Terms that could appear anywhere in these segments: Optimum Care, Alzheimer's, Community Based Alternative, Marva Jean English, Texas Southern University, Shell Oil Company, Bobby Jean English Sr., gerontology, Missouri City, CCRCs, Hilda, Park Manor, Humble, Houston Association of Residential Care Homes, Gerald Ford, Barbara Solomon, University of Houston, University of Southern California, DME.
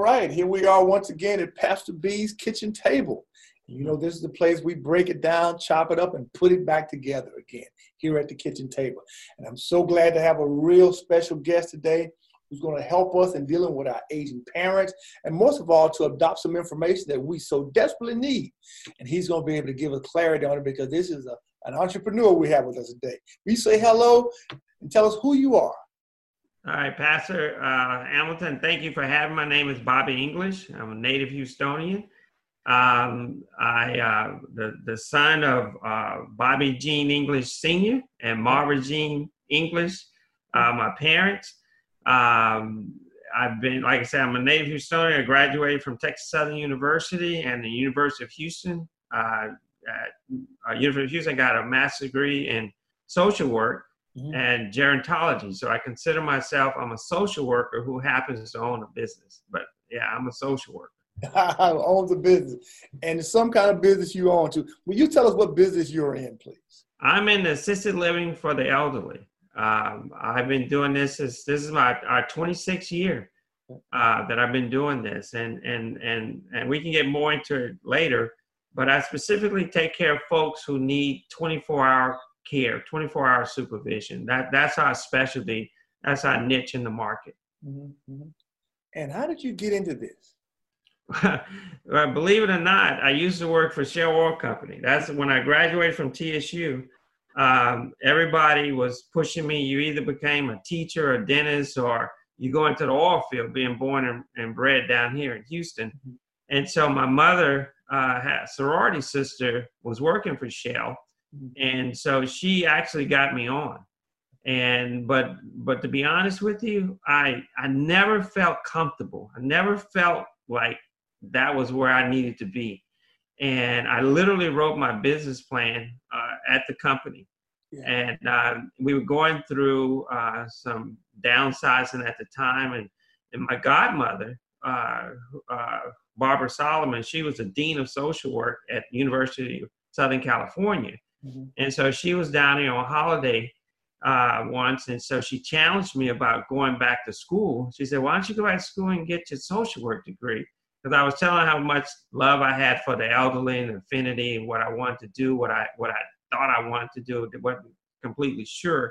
right, here we are once again at Pastor B's kitchen table. You know, this is the place we break it down, chop it up, and put it back together again here at the kitchen table. And I'm so glad to have a real special guest today who's going to help us in dealing with our aging parents, and most of all, to adopt some information that we so desperately need. And he's going to be able to give us clarity on it, because this is an entrepreneur we have with us today. We say hello and tell us who you are. All right, Pastor Hamilton, thank you for having me. My name is Bobby English. I'm a native Houstonian. The son of Bobby Jean English Sr. and Marva Jean English, my parents. I've been, like I said, I'm a native Houstonian. I graduated from Texas Southern University and the University of Houston. At University of Houston, I got a master's degree in social work. Mm-hmm. And gerontology. So I consider myself, I'm a social worker who happens to own a business. But yeah, I'm a social worker. I own the business. And it's some kind of business you own too. Will you tell us what business you're in, please? I'm in assisted living for the elderly. I've been doing this, this is our 26th year that I've been doing this. And we can get more into it later. But I specifically take care of folks who need 24-hour care, 24-hour supervision. That's our specialty. That's our niche in the market. Mm-hmm. And how did you get into this? Well, believe it or not, I used to work for Shell Oil Company. That's when I graduated from TSU. Everybody was pushing me. You either became a teacher, a dentist, or you go into the oil field, being born and bred down here in Houston. Mm-hmm. And so my mother, had sorority sister, was working for Shell. And so she actually got me on. And but to be honest with you, I never felt comfortable. I never felt like that was where I needed to be. And I literally wrote my business plan at the company. Yeah. And we were going through some downsizing at the time. And my godmother, Barbara Solomon, she was the dean of social work at the University of Southern California. Mm-hmm. And so she was down here on holiday once, and so she challenged me about going back to school. She said, why don't you go back to school and get your social work degree? Because I was telling her how much love I had for the elderly and affinity and what I wanted to do, what I thought I wanted to do, wasn't completely sure.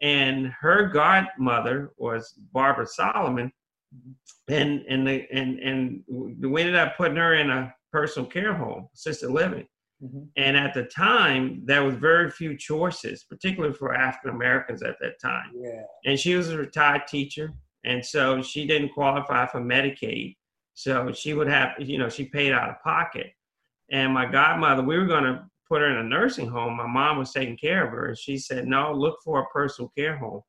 And her godmother was Barbara Solomon, and we ended up putting her in a personal care home, assisted living. Mm-hmm. And at the time, there was very few choices, particularly for African-Americans at that time. Yeah. And she was a retired teacher. And so she didn't qualify for Medicaid. So she would have, you know, she paid out of pocket. And my godmother, we were going to put her in a nursing home. My mom was taking care of her. And she said, no, look for a personal care home.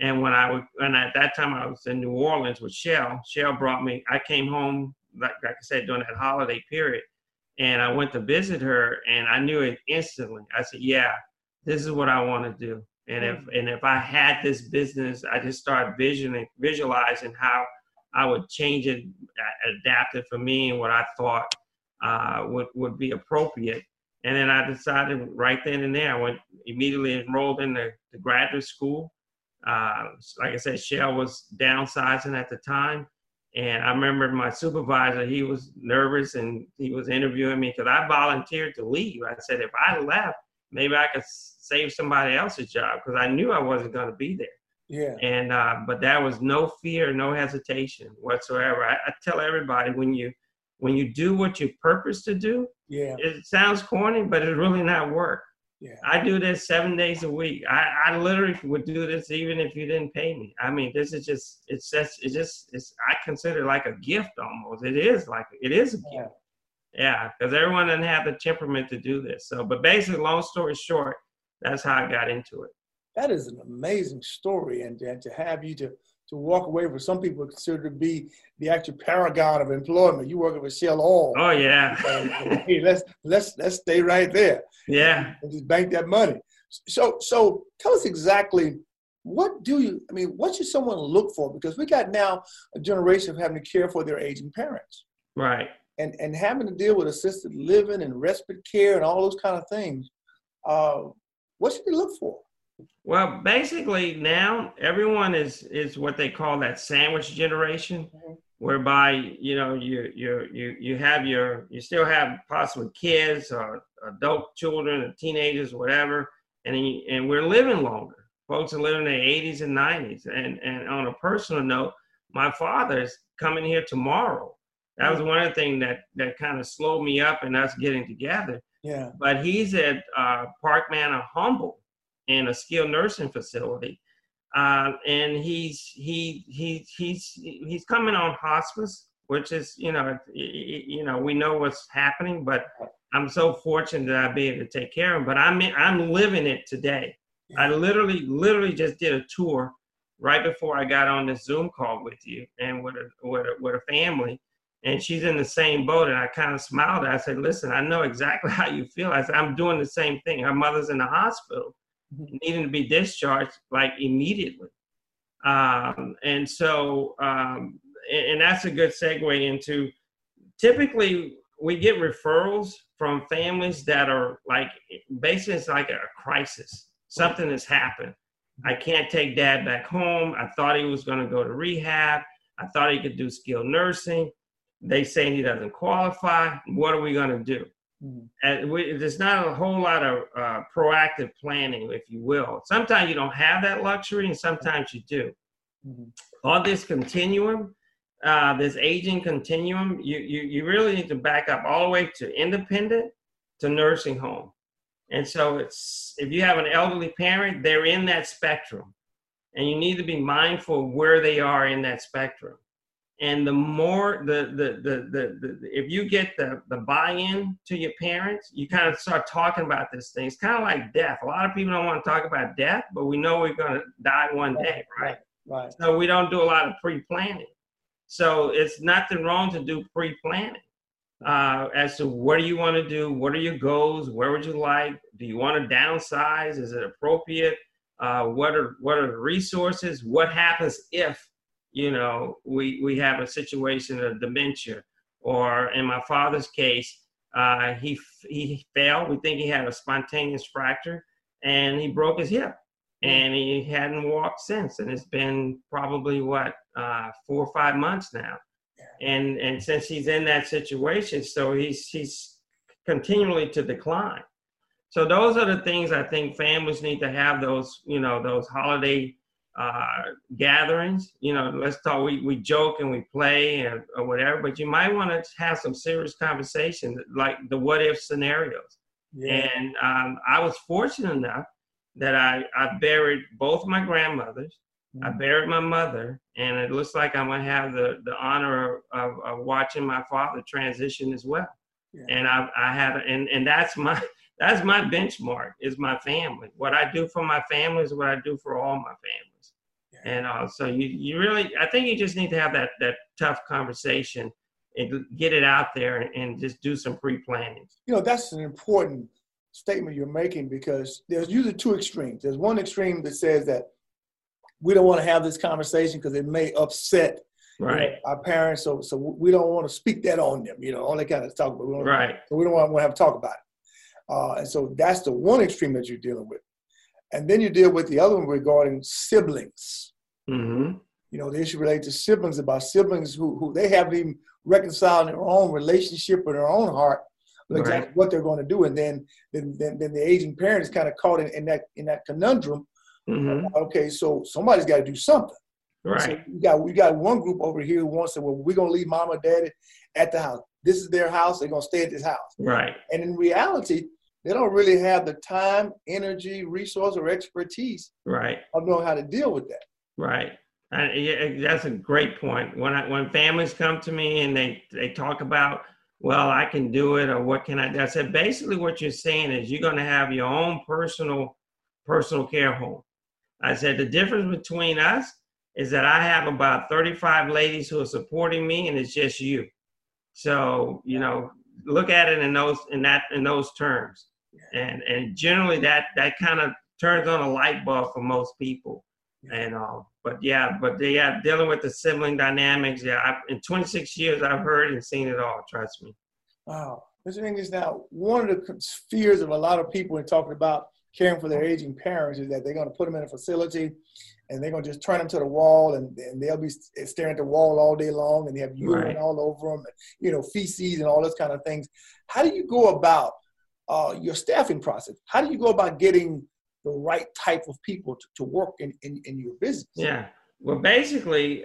And when I would, and at that time I was in New Orleans with Shell. Shell brought me, I came home, like I said, during that holiday period. And I went to visit her, and I knew it instantly. I said, yeah, this is what I want to do. And if I had this business, I just started visualizing how I would change it, adapt it for me and what I thought would be appropriate. And then I decided right then and there, I went immediately enrolled in the graduate school. Like I said, Shell was downsizing at the time. And I remember my supervisor, he was nervous and he was interviewing me because I volunteered to leave. I said, if I left, maybe I could save somebody else's job because I knew I wasn't going to be there. Yeah. And but there was no fear, no hesitation whatsoever. I tell everybody when you do what you purpose to do, yeah, it sounds corny, but it's really not work. Yeah. I do this 7 days a week. I literally would do this even if you didn't pay me. I mean, this is just, I consider it like a gift almost. It is a gift. Yeah. Yeah. Cause everyone doesn't have the temperament to do this. So, but basically long story short, that's how I got into it. That is an amazing story. And to have you to walk away from some people consider to be the actual paragon of employment. You working with Shell Oil. Oh yeah. Hey, let's stay right there. Yeah. And just bank that money. So tell us exactly what should someone look for? Because we got now a generation of having to care for their aging parents. Right. And having to deal with assisted living and respite care and all those kind of things. What should they look for? Well, basically now everyone is what they call that sandwich generation, whereby, you know, you still have possibly kids or adult children or teenagers, whatever, and we're living longer. Folks are living in their 80s and 90s. And on a personal note, my father is coming here tomorrow. That was one of the things that kind of slowed me up in us getting together. Yeah. But he's at Park Manor, Humble, in a skilled nursing facility. And he's coming on hospice, which is, we know what's happening, but I'm so fortunate that I'd be able to take care of him, but I'm living it today. Yeah. I literally just did a tour right before I got on this Zoom call with you and with a family, and she's in the same boat. And I kind of smiled. I said, listen, I know exactly how you feel. I said, I'm doing the same thing. Her mother's in the hospital, needing to be discharged like immediately. And that's a good segue into, typically we get referrals from families that are like, basically it's like a crisis. Something has happened. I can't take dad back home. I thought he was going to go to rehab. I thought he could do skilled nursing. They say he doesn't qualify. What are we going to do? And there's not a whole lot of proactive planning, if you will. Sometimes you don't have that luxury, and sometimes you do. Mm-hmm. On this continuum, this aging continuum, you really need to back up all the way to independent to nursing home. And so if you have an elderly parent, they're in that spectrum, and you need to be mindful of where they are in that spectrum. And the more if you get the buy-in to your parents, you kind of start talking about this thing. It's kind of like death. A lot of people don't want to talk about death, but we know we're going to die one day, right? So we don't do a lot of pre-planning. So it's nothing wrong to do pre-planning as to what do you want to do? What are your goals? Where would you like? Do you want to downsize? Is it appropriate? What are the resources? What happens if we have a situation of dementia, or in my father's case, he fell. We think he had a spontaneous fracture, and he broke his hip, and he hadn't walked since. And it's been probably 4 or 5 months now. Yeah. And since he's in that situation, so he's continually to decline. So those are the things I think families need to have those holiday gatherings. Let's talk, we joke and we play or whatever, but you might want to have some serious conversation, like the what if scenarios. Yeah. And I was fortunate enough that I buried both my grandmothers. Mm-hmm. I buried my mother, and it looks like I'm gonna have the honor of watching my father transition as well. Yeah. And I have, and that's my benchmark, is my family. What I do for my family is what I do for all my family. And so you really, I think you just need to have that tough conversation and get it out there and just do some pre-planning. That's an important statement you're making, because there's usually two extremes. There's one extreme that says that we don't want to have this conversation because it may upset our parents. So we don't want to speak that on them, all that kind of talk. But so we don't want to have to talk about it. And so that's the one extreme that you're dealing with. And then you deal with the other one regarding siblings. Mm-hmm. The issue related to siblings, about siblings who they haven't even reconciled in their own relationship or their own heart with exactly what they're going to do. And then the aging parent is kind of caught in that conundrum. Mm-hmm. Okay, so somebody's got to do something. Right. So we got one group over here who wants to, we're going to leave mom or daddy at the house. This is their house. They're going to stay at this house. Right. And in reality, they don't really have the time, energy, resource, or expertise of knowing how to deal with that. Right. That's a great point. When families come to me and they talk about, well, I can do it, or what can I do? I said, basically what you're saying is you're going to have your own personal care home. I said, the difference between us is that I have about 35 ladies who are supporting me, and it's just you. So, look at it in those terms. And generally that kind of turns on a light bulb for most people, and all. But dealing with the sibling dynamics. Yeah, in 26 years I've heard and seen it all. Trust me. Wow, Mr. English. Now, one of the fears of a lot of people in talking about caring for their aging parents is that they're going to put them in a facility, and they're going to just turn them to the wall, and they'll be staring at the wall all day long, and they have urine all over them, and, you know, feces and all those kind of things. How do you go about your staffing process? How do you go about getting the right type of people to work in your business? Yeah. Well, basically,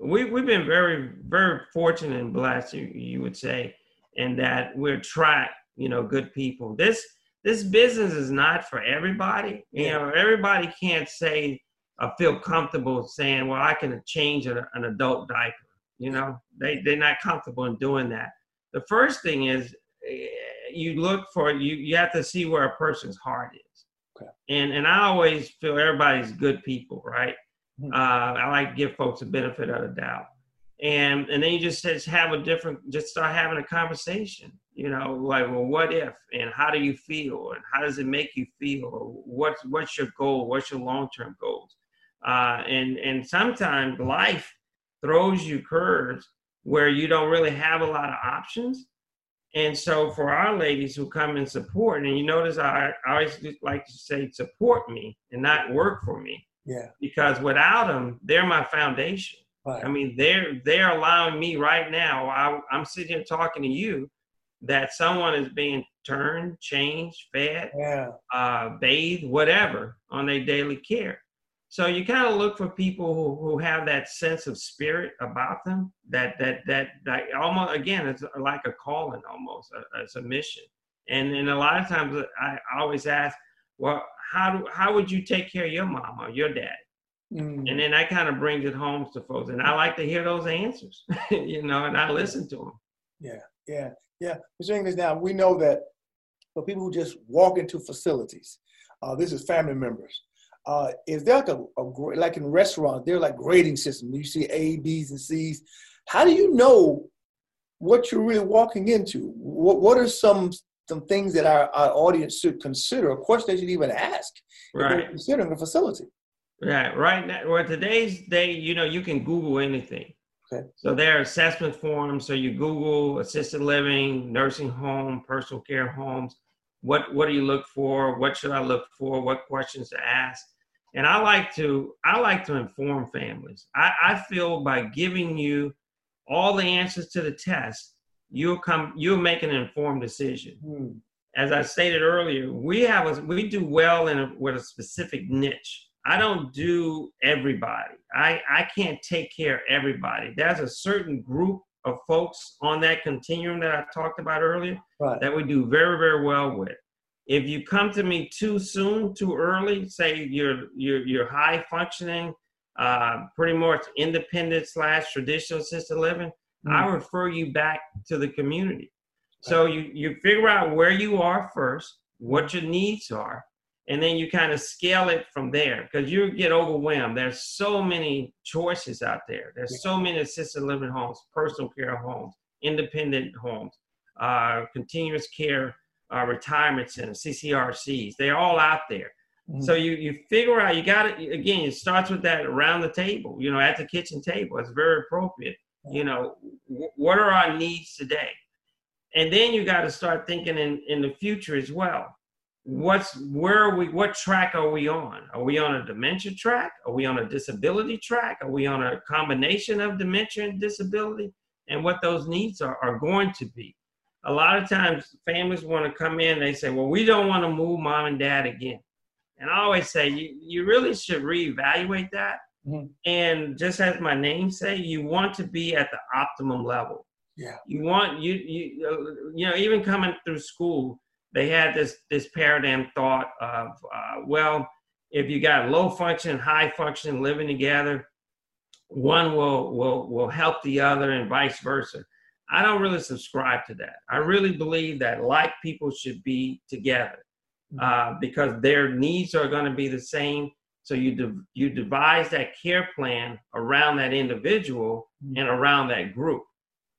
we've been very, very fortunate and blessed, you would say, in that we attract, you know, good people. This business is not for everybody. You know, everybody can't say or feel comfortable saying, well, I can change an adult diaper. You know, they're not comfortable in doing that. The first thing is you look for, you have to see where a person's heart is. Okay. And I always feel everybody's good people, right? I like to give folks the benefit of the doubt. And then you just have a different, just start having a conversation, you know, like, well, what if, and how do you feel? And how does it make you feel? What's your goal? What's your long-term goals? And sometimes life throws you curves where you don't really have a lot of options. And so for our ladies who come and support, and you notice I always like to say, support me and not work for me. Yeah. Because without them, they're my foundation. Right. I mean, they're allowing me right now. I'm sitting here talking to you that someone is being turned, changed, fed, bathed, whatever on their daily care. So you kind of look for people who have that sense of spirit about them, that almost, again, it's like a calling almost, it's a mission. And a lot of times I always ask, well, how would you take care of your mom or your dad? Mm. And then that kind of brings it home to folks. And I like to hear those answers, you know, and I listen to them. Yeah. Mr. English, now we know that for people who just walk into facilities, this is family members. Is there like in restaurants, they're like grading systems. You see A, B's, and C's. How do you know what you're really walking into? What are some things that our audience should consider, a question they should even ask if they're considering a facility? Right now, well, today's day, you know, you can Google anything. Okay. So there are assessment forms. So you Google assisted living, nursing home, personal care homes. What do you look for? What should I look for? What questions to ask? And I like to inform families. I feel by giving you all the answers to the test, you'll make an informed decision. Mm. As I stated earlier, we do well with a specific niche. I don't do everybody. I can't take care of everybody. There's a certain group of folks on that continuum that I talked about earlier that we do very, very well with. If you come to me too soon, too early, say you're high functioning, pretty much independent / traditional assisted living, I refer you back to the community. So you figure out where you are first, what your needs are, and then you kind of scale it from there because you get overwhelmed. There's so many choices out there. There's so many assisted living homes, personal care homes, independent homes, continuous care, retirement centers, CCRCs. They're all out there. Mm-hmm. So you figure out, you got it. Again, it starts with that around the table, you know, at the kitchen table. It's very appropriate. You know, what are our needs today? And then you got to start thinking in the future as well. What track are we on? Are we on a dementia track? Are we on a disability track? Are we on a combination of dementia and disability? And what those needs are going to be. A lot of times families want to come in, they say, well, we don't want to move mom and dad again. And I always say, you really should reevaluate that. Mm-hmm. And just as my name say, you want to be at the optimum level. Yeah. You want you know, even coming through school, they had this paradigm thought of well, if you got low function, high function living together, one will help the other and vice versa. I don't really subscribe to that. I really believe that like people should be together because their needs are going to be the same. So you devise that care plan around that individual and around that group,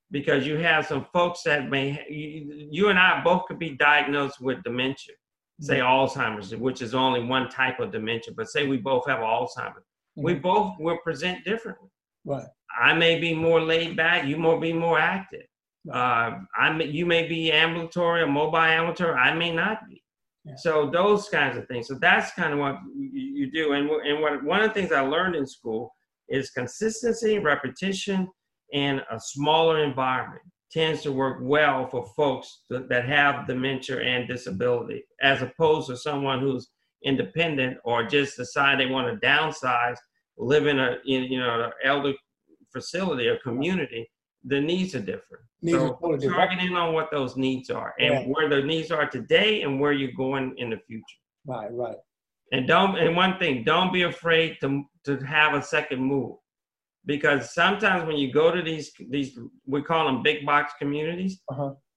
because you have some folks that you and I both could be diagnosed with dementia, say Alzheimer's, which is only one type of dementia, but say we both have Alzheimer's. We both will present differently. Right. I may be more laid back. You may be more active. You may be ambulatory or mobile ambulatory. I may not be. Yeah. So those kinds of things. So that's kind of what you do. And what one of the things I learned in school is consistency, repetition, and a smaller environment tends to work well for folks that have dementia and disability, as opposed to someone who's independent or just decide they want to downsize, live in an elder facility or community. The needs are different. So targeting on what those needs are and where the needs are today and where you're going in the future. Right, right. And one thing, don't be afraid to have a second move, because sometimes when you go to these we call them big box communities,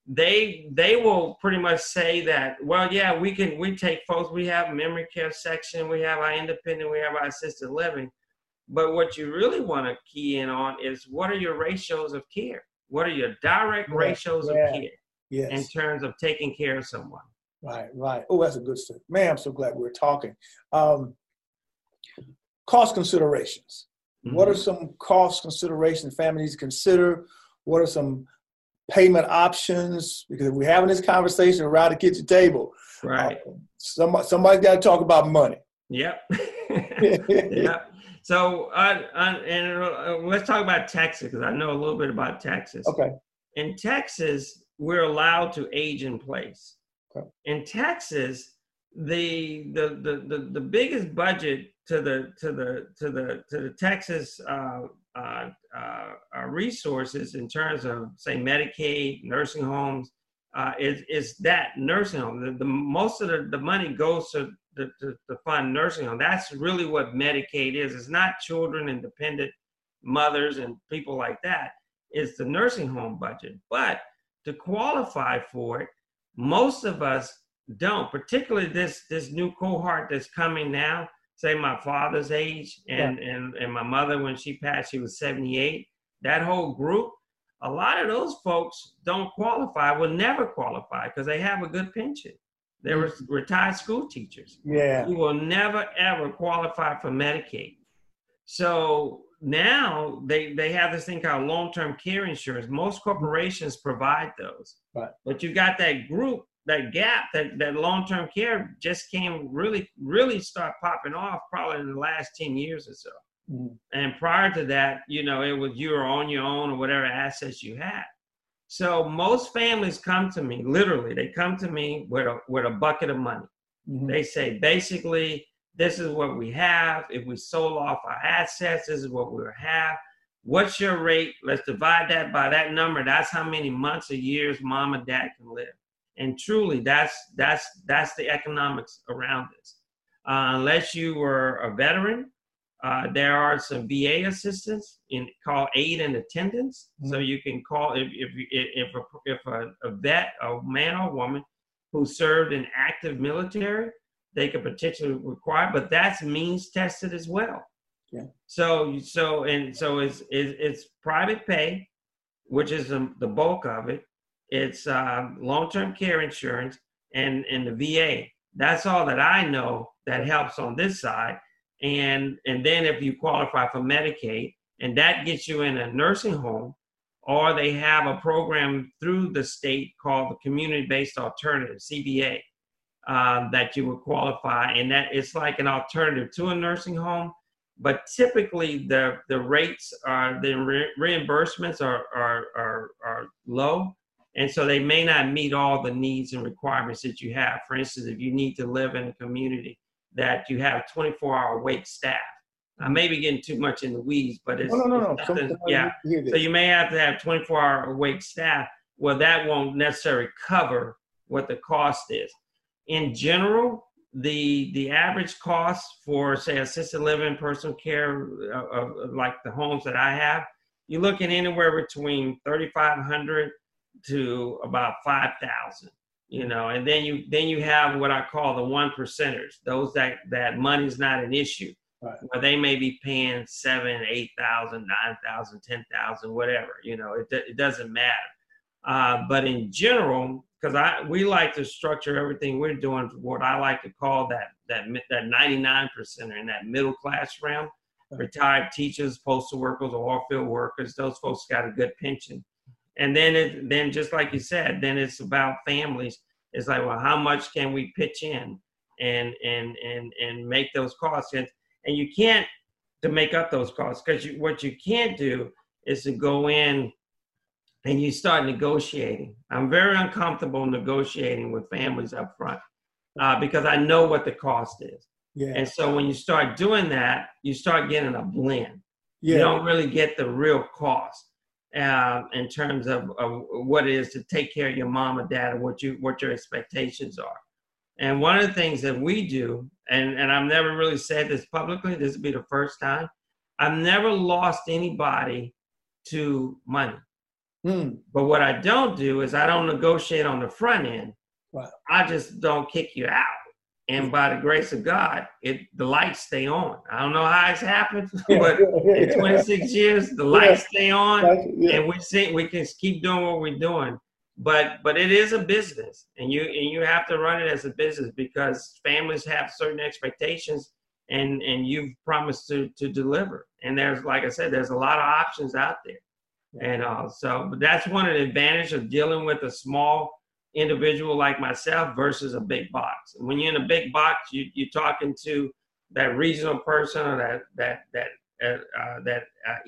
they will pretty much say that, well, yeah, we take folks, we have memory care section, we have our independent, we have our assisted living. But what you really want to key in on is, what are your ratios of care? What are your direct ratios of care in terms of taking care of someone? Right, right. Oh, that's a good story. Man, I'm so glad we're talking. Cost considerations. Mm-hmm. What are some cost considerations families consider? What are some payment options? Because if we're having this conversation around the kitchen table, right? Somebody's got to talk about money. Yep. Yep. So, let's talk about Texas, because I know a little bit about Texas. Okay. In Texas, we're allowed to age in place. Okay. In Texas, the biggest budget to the Texas resources in terms of, say, Medicaid, nursing homes, is that nursing home. The most of the money goes to fund nursing home. That's really what Medicaid is. It's not children and dependent mothers and people like that. It's the nursing home budget. But to qualify for it, most of us don't, particularly this new cohort that's coming now, say my father's age and my mother, when she passed, she was 78. That whole group, a lot of those folks don't qualify, will never qualify, because they have a good pension. They were retired school teachers. Yeah. You will never, ever qualify for Medicaid. So now they have this thing called long-term care insurance. Most corporations provide those. Right. But you got that group, that gap, that long-term care just came really start popping off probably in the last 10 years or so. Mm. And prior to that, it was you were on your own or whatever assets you had. So most families come to me, literally, they come to me with a bucket of money. Mm-hmm. They say, basically, this is what we have. If we sold off our assets, this is what we'll have. What's your rate? Let's divide that by that number. That's how many months or years mom and dad can live. And truly, that's the economics around this. Unless you were a veteran, there are some VA assistance called aid and attendance. Mm-hmm. So you can call if a vet, a man or woman who served in active military, they could potentially require, but that's means tested as well. Yeah. So it's private pay, which is the bulk of it. It's long-term care insurance and the VA. That's all that I know that helps on this side. And then if you qualify for Medicaid, and that gets you in a nursing home, or they have a program through the state called the Community Based Alternative, CBA, that you would qualify. And that it's like an alternative to a nursing home, but typically the rates are, the reimbursements are low. And so they may not meet all the needs and requirements that you have. For instance, if you need to live in a community that you have 24-hour wait staff. I may be getting too much in the weeds, but it's something, yeah. So you may have to have 24-hour wait staff. Well, that won't necessarily cover what the cost is. In general, the average cost for, say, assisted living, personal care, like the homes that I have, you're looking anywhere between $3,500 to about $5,000. And then you have what I call the one percenters, those that money's not an issue, right, where they may be paying $7,000, $8,000, $9,000, $10,000, whatever. It doesn't matter. But in general, because we like to structure everything we're doing for what I like to call that 99%er in that middle class realm, right, retired teachers, postal workers, oil field workers. Those folks got a good pension. And then just like you said, then it's about families It's like, well, how much can we pitch in and make those costs? And you can't to make up those costs, because what you can't do is to go in and you start negotiating. I'm very uncomfortable negotiating with families up front because I know what the cost is. Yeah. And so when you start doing that, you start getting a blend. Yeah. You don't really get the real cost in terms of what it is to take care of your mom or dad and what your expectations are. And one of the things that we do, and I've never really said this publicly, this will be the first time, I've never lost anybody to money. Mm. But what I don't do is I don't negotiate on the front end. Wow. I just don't kick you out. And by the grace of God, the lights stay on. I don't know how it's happened, but in 26 years, the lights stay on, and we can keep doing what we're doing. But it is a business, and you have to run it as a business because families have certain expectations, and you've promised to deliver. And there's, like I said, there's a lot of options out there, and so but that's one of the advantages of dealing with a small individual like myself versus a big box. When you're in a big box, you're talking to that regional person or that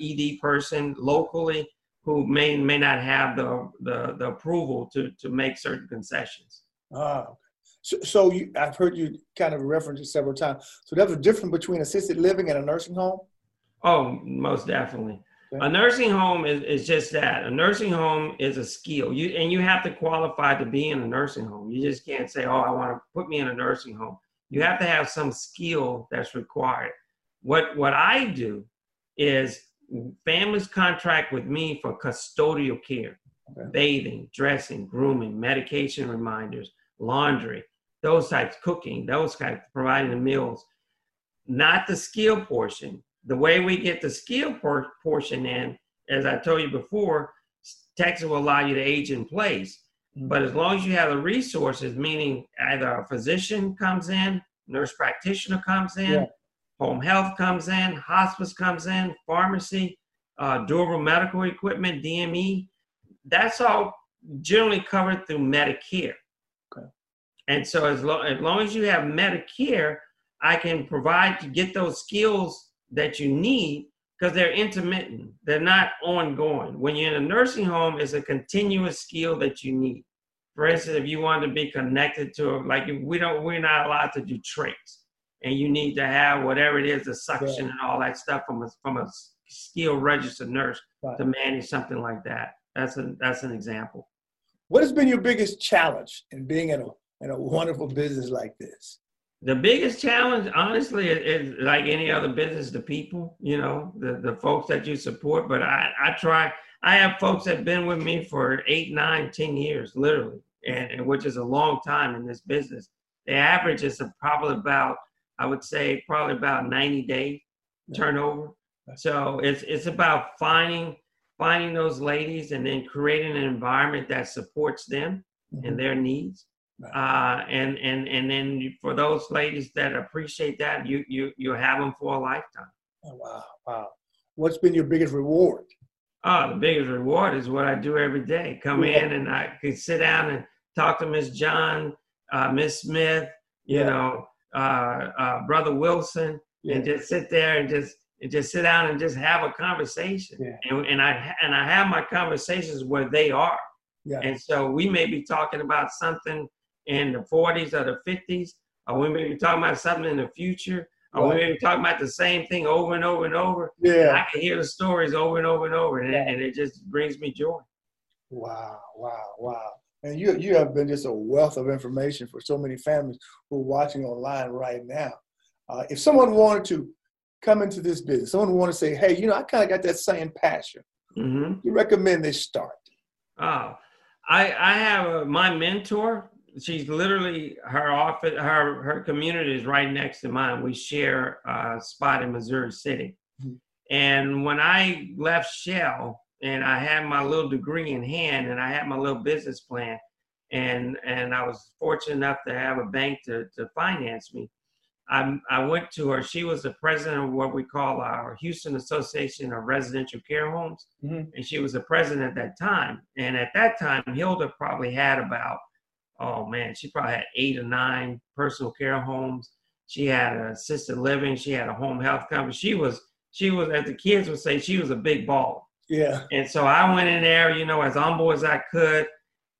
ED person locally who may not have the approval to make certain concessions. So I've heard you kind of reference it several times. So that's a difference between assisted living and a nursing home? Oh, most definitely. A nursing home is just that. A nursing home is a skill. And you have to qualify to be in a nursing home. You just can't say, I want to put me in a nursing home. You have to have some skill that's required. What I do is families contract with me for custodial care, bathing, dressing, grooming, medication reminders, laundry, those types, cooking, those types, providing the meals, not the skill portion. The way we get the skill portion in, as I told you before, Texas will allow you to age in place. Mm-hmm. But as long as you have the resources, meaning either a physician comes in, nurse practitioner comes in, home health comes in, hospice comes in, pharmacy, durable medical equipment, DME, that's all generally covered through Medicare. Okay. And so as long as you have Medicare, I can provide to get those skills that you need, because they're intermittent. They're not ongoing. When you're in a nursing home, it's a continuous skill that you need. For instance, if you want to be connected to, we're not allowed to do trachs, and you need to have whatever it is, the suction and all that stuff from a skilled registered nurse to manage something like that. That's an example. What has been your biggest challenge in being in a wonderful business like this? The biggest challenge, honestly, is like any other business, the people, the folks that you support. But I have folks that have been with me for 8, 9, 10 years, literally, and which is a long time in this business. The average is probably about 90 day turnover. So it's about finding those ladies and then creating an environment that supports them and their needs. And then for those ladies that appreciate that, you have them for a lifetime. Oh, wow. What's been your biggest reward? The biggest reward is what I do every day. Come in and I can sit down and talk to Miss John, Miss Smith, Brother Wilson, and just sit there and just sit down and just have a conversation. Yeah. And I have my conversations where they are. Yeah. And so we may be talking about something in the 40s or the 50s, or we may be talking about something in the future, or we may be talking about the same thing over and over and over. Yeah. And I can hear the stories over and over and over, and it just brings me joy. Wow. And you have been just a wealth of information for so many families who are watching online right now. If someone wanted to come into this business, someone wanted to say, hey, I kind of got that same passion. Mm-hmm. You recommend they start? I have my mentor. She's literally her office. Her community is right next to mine. We share a spot in Missouri City. Mm-hmm. And when I left Shell, and I had my little degree in hand, and I had my little business plan, and I was fortunate enough to have a bank to finance me. I went to her. She was the president of what we call our Houston Association of Residential Care Homes. Mm-hmm. And she was the president at that time. And at that time, Hilda probably had about oh man, she probably had 8 or 9 personal care homes. She had an assisted living. She had a home health company. She was, as the kids would say, she was a big baller. Yeah. And so I went in there, you know, as humble as I could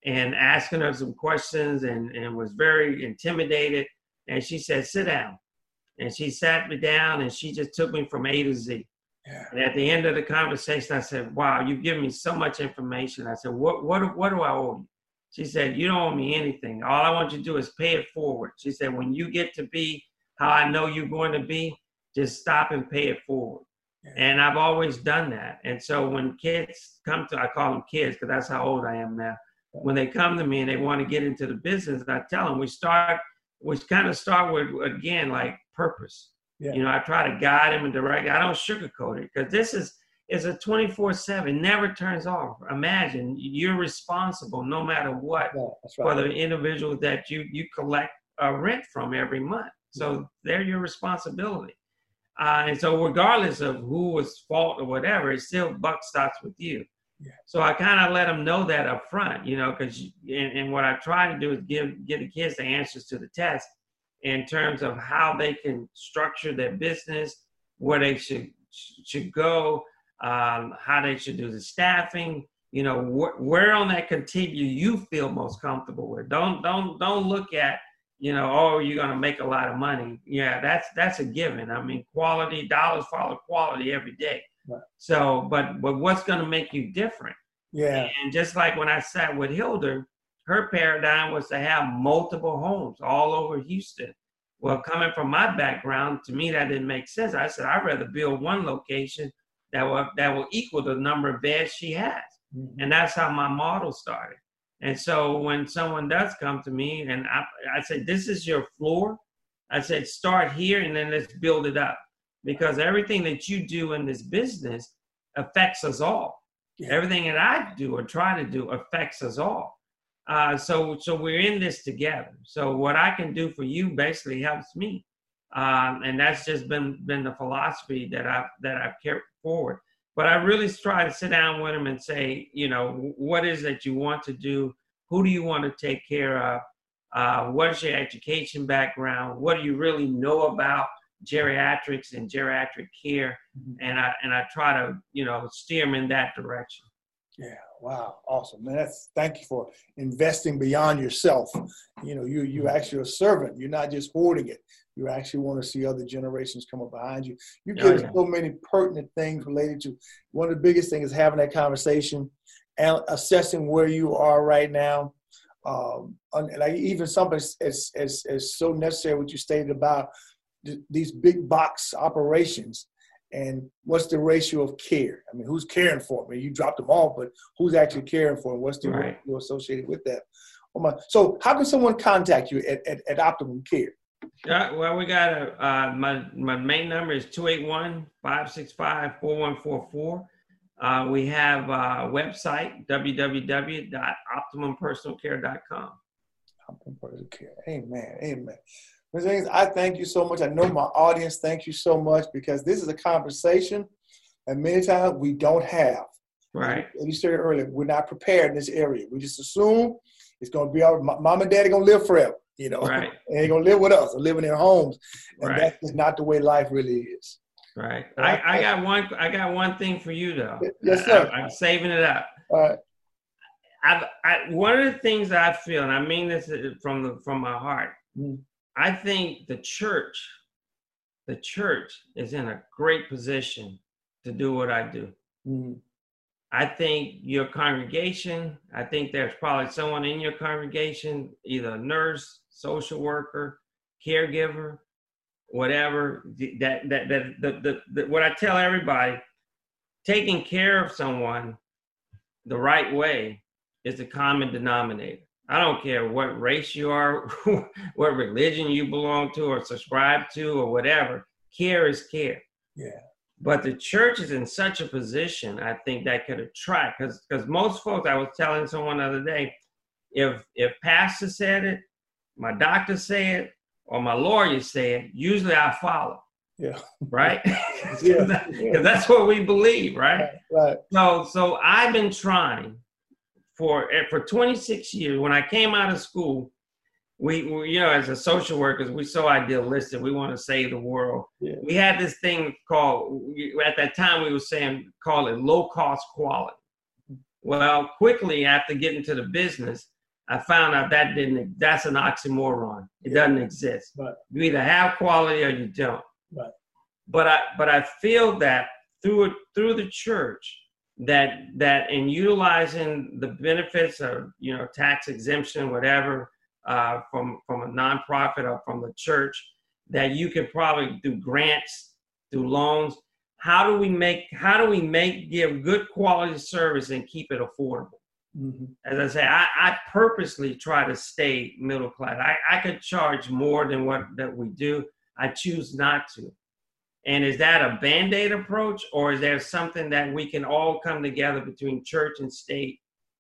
and asking her some questions, and was very intimidated. And she said, sit down. And she sat me down and she just took me from A to Z. Yeah. And at the end of the conversation, I said, wow, you've given me so much information. I said, what do I owe you? She said, you don't owe me anything. All I want you to do is pay it forward. She said, when you get to be how I know you're going to be, just stop and pay it forward. Yeah. And I've always done that. And so when kids come to, I call them kids because that's how old I am now. When they come to me and they want to get into the business, I tell them, we kind of start with, again, like purpose. Yeah. You know, I try to guide them and direct. I don't sugarcoat it because this is a 24/7, never turns off. Imagine you're responsible no matter what, yeah, that's right, for the individuals that you collect rent from every month. So they're your responsibility. And so regardless of who was fault or whatever, it still buck stops with you. Yeah. So I kind of let them know that up front, you know, because and what I try to do is give the kids the answers to the test in terms of how they can structure their business, where they should go, how they should do the staffing, you know, where on that continuum you feel most comfortable with. Don't look at, you know, oh, you're going to make a lot of money. Yeah, that's a given. I mean, quality, dollars follow quality every day. Right. So, but what's going to make you different? Yeah. And just like when I sat with Hilda, her paradigm was to have multiple homes all over Houston. Well, coming from my background, to me, that didn't make sense. I said, I'd rather build one location that will equal the number of beds she has. Mm-hmm. And that's how my model started. And so when someone does come to me and I said, this is your floor. I said, start here and then let's build it up, because everything that you do in this business affects us all. Yeah. Everything that I do or try to do affects us all. So we're in this together. So what I can do for you basically helps me. And that's just been the philosophy that I've carried forward. But I really try to sit down with them and say, you know, what is that you want to do? Who do you want to take care of? What is your education background? What do you really know about geriatrics and geriatric care? And I try to, you know, steer them in that direction. Yeah. Wow. Awesome. Man, thank you for investing beyond yourself. You know, you actually are a servant. You're not just hoarding it. You actually want to see other generations come up behind you. You've given so many pertinent things related to, one of the biggest things is having that conversation and assessing where you are right now. Like even something is so necessary, what you stated about these big box operations and what's the ratio of care? I mean, who's caring for them? I mean, you dropped them all, but who's actually caring for them? What's the ratio associated with that? So how can someone contact you at Optimum Care? Yeah, well, we got my main number is 281-565-4144. We have a website, www.optimumpersonalcare.com. Optimum Personal Care. Amen. Amen. Ms. English, I thank you so much. I know my audience thank you so much, because this is a conversation that many times we don't have. Right. And you said it earlier, we're not prepared in this area. We just assume it's going to be our mom and daddy going to live forever. You know, right. And they're going to live with us or live in their homes. And That is not the way life really is. Right. I got one thing for you, though. Yes, sir. I'm saving it up. All right. One of the things that I feel, and I mean this from my heart, I think the church is in a great position to do what I do. Mm-hmm. I think your congregation, I think there's probably someone in your congregation, either a nurse, social worker, caregiver, whatever, that what I tell everybody, taking care of someone the right way is the common denominator. I don't care what race you are, what religion you belong to or subscribe to or whatever, care is care. Yeah. But the church is in such a position, I think, that could attract, because most folks, I was telling someone the other day, if pastor said it, my doctor said it, or my lawyer said it, usually I follow. Yeah. Right? Because that's what we believe, right? Right. So I've been trying for 26 years, when I came out of school, we, you know, as a social workers, we're so idealistic. We want to save the world. Yeah. We had this thing called, at that time we were saying, call it low cost quality. Well, quickly after getting to the business, I found out that that's an oxymoron. It doesn't exist. Right. You either have quality or you don't. Right. But I feel that through the church, that in utilizing the benefits of, you know, tax exemption, whatever, from a nonprofit or from the church, that you can probably do grants, do loans. How do we give good quality service and keep it affordable? Mm-hmm. As I say, I purposely try to stay middle class. I could charge more than what we do. I choose not to. And is that a Band-Aid approach, or is there something that we can all come together between church and state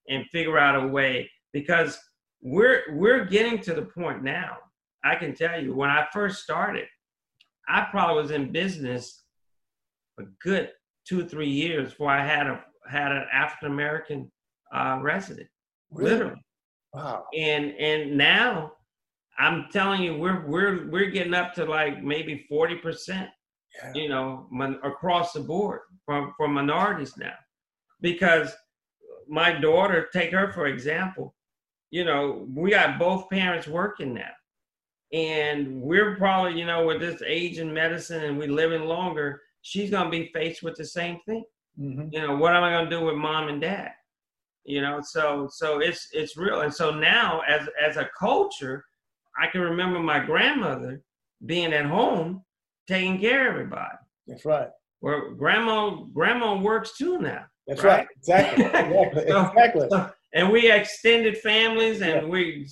and figure out a way? Because we're getting to the point now. I can tell you, when I first started, I probably was in business a good 2-3 years before I had an African American resident. Really? Literally. Wow. And now I'm telling you, we're getting up to like maybe 40%. Yeah. You know, across the board for minorities now, because my daughter, take her for example, you know, we got both parents working now, and we're probably, you know, with this age in medicine and we living longer, she's going to be faced with the same thing. Mm-hmm. You know, what am I going to do with mom and dad? You know, so it's real. And so now as a culture, I can remember my grandmother being at home taking care of everybody. That's right. Well, grandma works too now. That's right. Exactly. So, exactly. And we extended families, and we're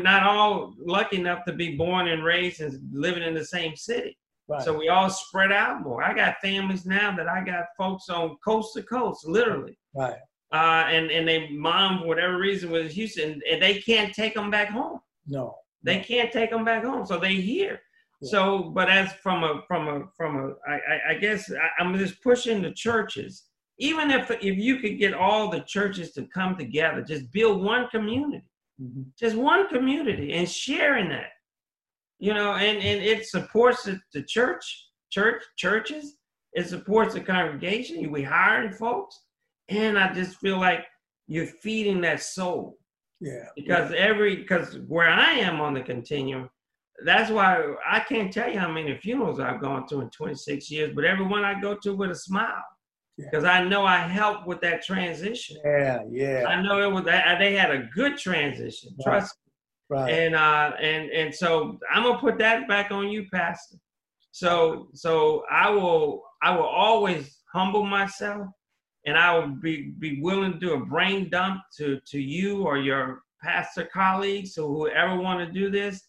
not all lucky enough to be born and raised and living in the same city. Right. So we all spread out more. I got families now that I got folks on coast to coast, literally. Right. And they mom, for whatever reason, was in Houston, and they can't take them back home. No. They can't take them back home, so they here. Yeah. So, but as from a, I guess I'm just pushing the churches. Even if you could get all the churches to come together, just build one community, mm-hmm. just one community, and sharing that, you know, and it supports the churches. It supports the congregation. We hiring folks, and I just feel like you're feeding that soul. Yeah. Because where I am on the continuum. That's why I can't tell you how many funerals I've gone to in 26 years, but everyone I go to with a smile, because I know I helped with that transition. Yeah, yeah. I know it was. They had a good transition. Right. Trust me. Right. And so I'm gonna put that back on you, Pastor. So I will always humble myself, and I will be willing to do a brain dump to you or your pastor colleagues or whoever want to do this.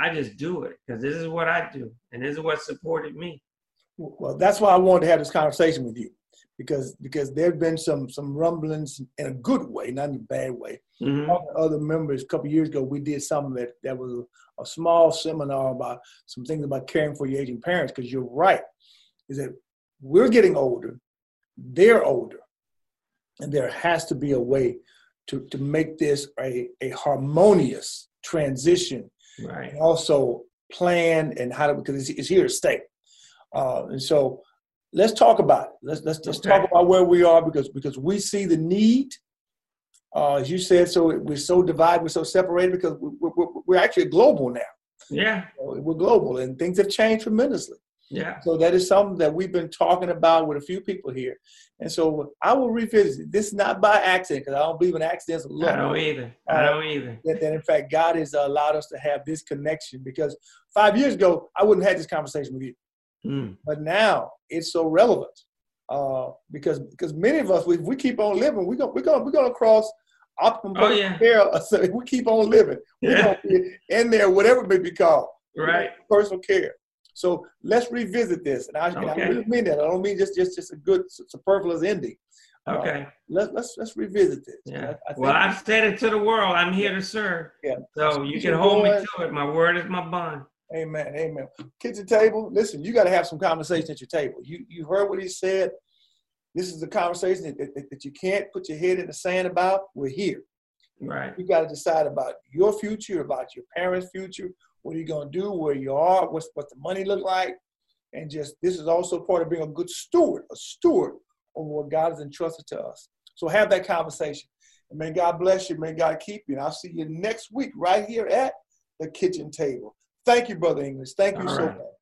I just do it because this is what I do, and this is what supported me. Well, that's why I wanted to have this conversation with you, because there have been some rumblings in a good way, not in a bad way. Mm-hmm. Other members, a couple of years ago, we did something that was a small seminar about some things about caring for your aging parents, because you're right, is that we're getting older, they're older, and there has to be a way to make this a harmonious transition. Right. And also plan and how to, because it's here to stay. And so let's talk about it. Let's okay. talk about where we are, because we see the need, as you said, so we're so divided, we're so separated, because we're actually global now. Yeah. So we're global, and things have changed tremendously. Yeah. So that is something that we've been talking about with a few people here. And so I will revisit. This is not by accident, because I don't believe in accidents alone. I don't either. That in fact, God has allowed us to have this connection, because 5 years ago, I wouldn't have had this conversation with you. Mm. But now it's so relevant, because many of us, if we keep on living, we're going to cross Optimum Care. Oh, yeah. So if we keep on living, we're going to be in there, whatever it may be called. Right. Personal care. So let's revisit this, and I really mean that. I don't mean just a good superfluous ending. Okay. Let's revisit this. Yeah. I've said it to the world. I'm here to serve. Yeah. So you can hold me to it. My word is my bond. Amen. Amen. Kitchen table. Listen, you got to have some conversation at your table. You heard what he said. This is a conversation that you can't put your head in the sand about. We're here. Right. You got to decide about your future, about your parents' future. What are you going to do? Where you are? What's the money look like? And just, this is also part of being a steward of what God has entrusted to us. So have that conversation. And may God bless you. May God keep you. And I'll see you next week right here at the kitchen table. Thank you, Brother English. Thank you so much.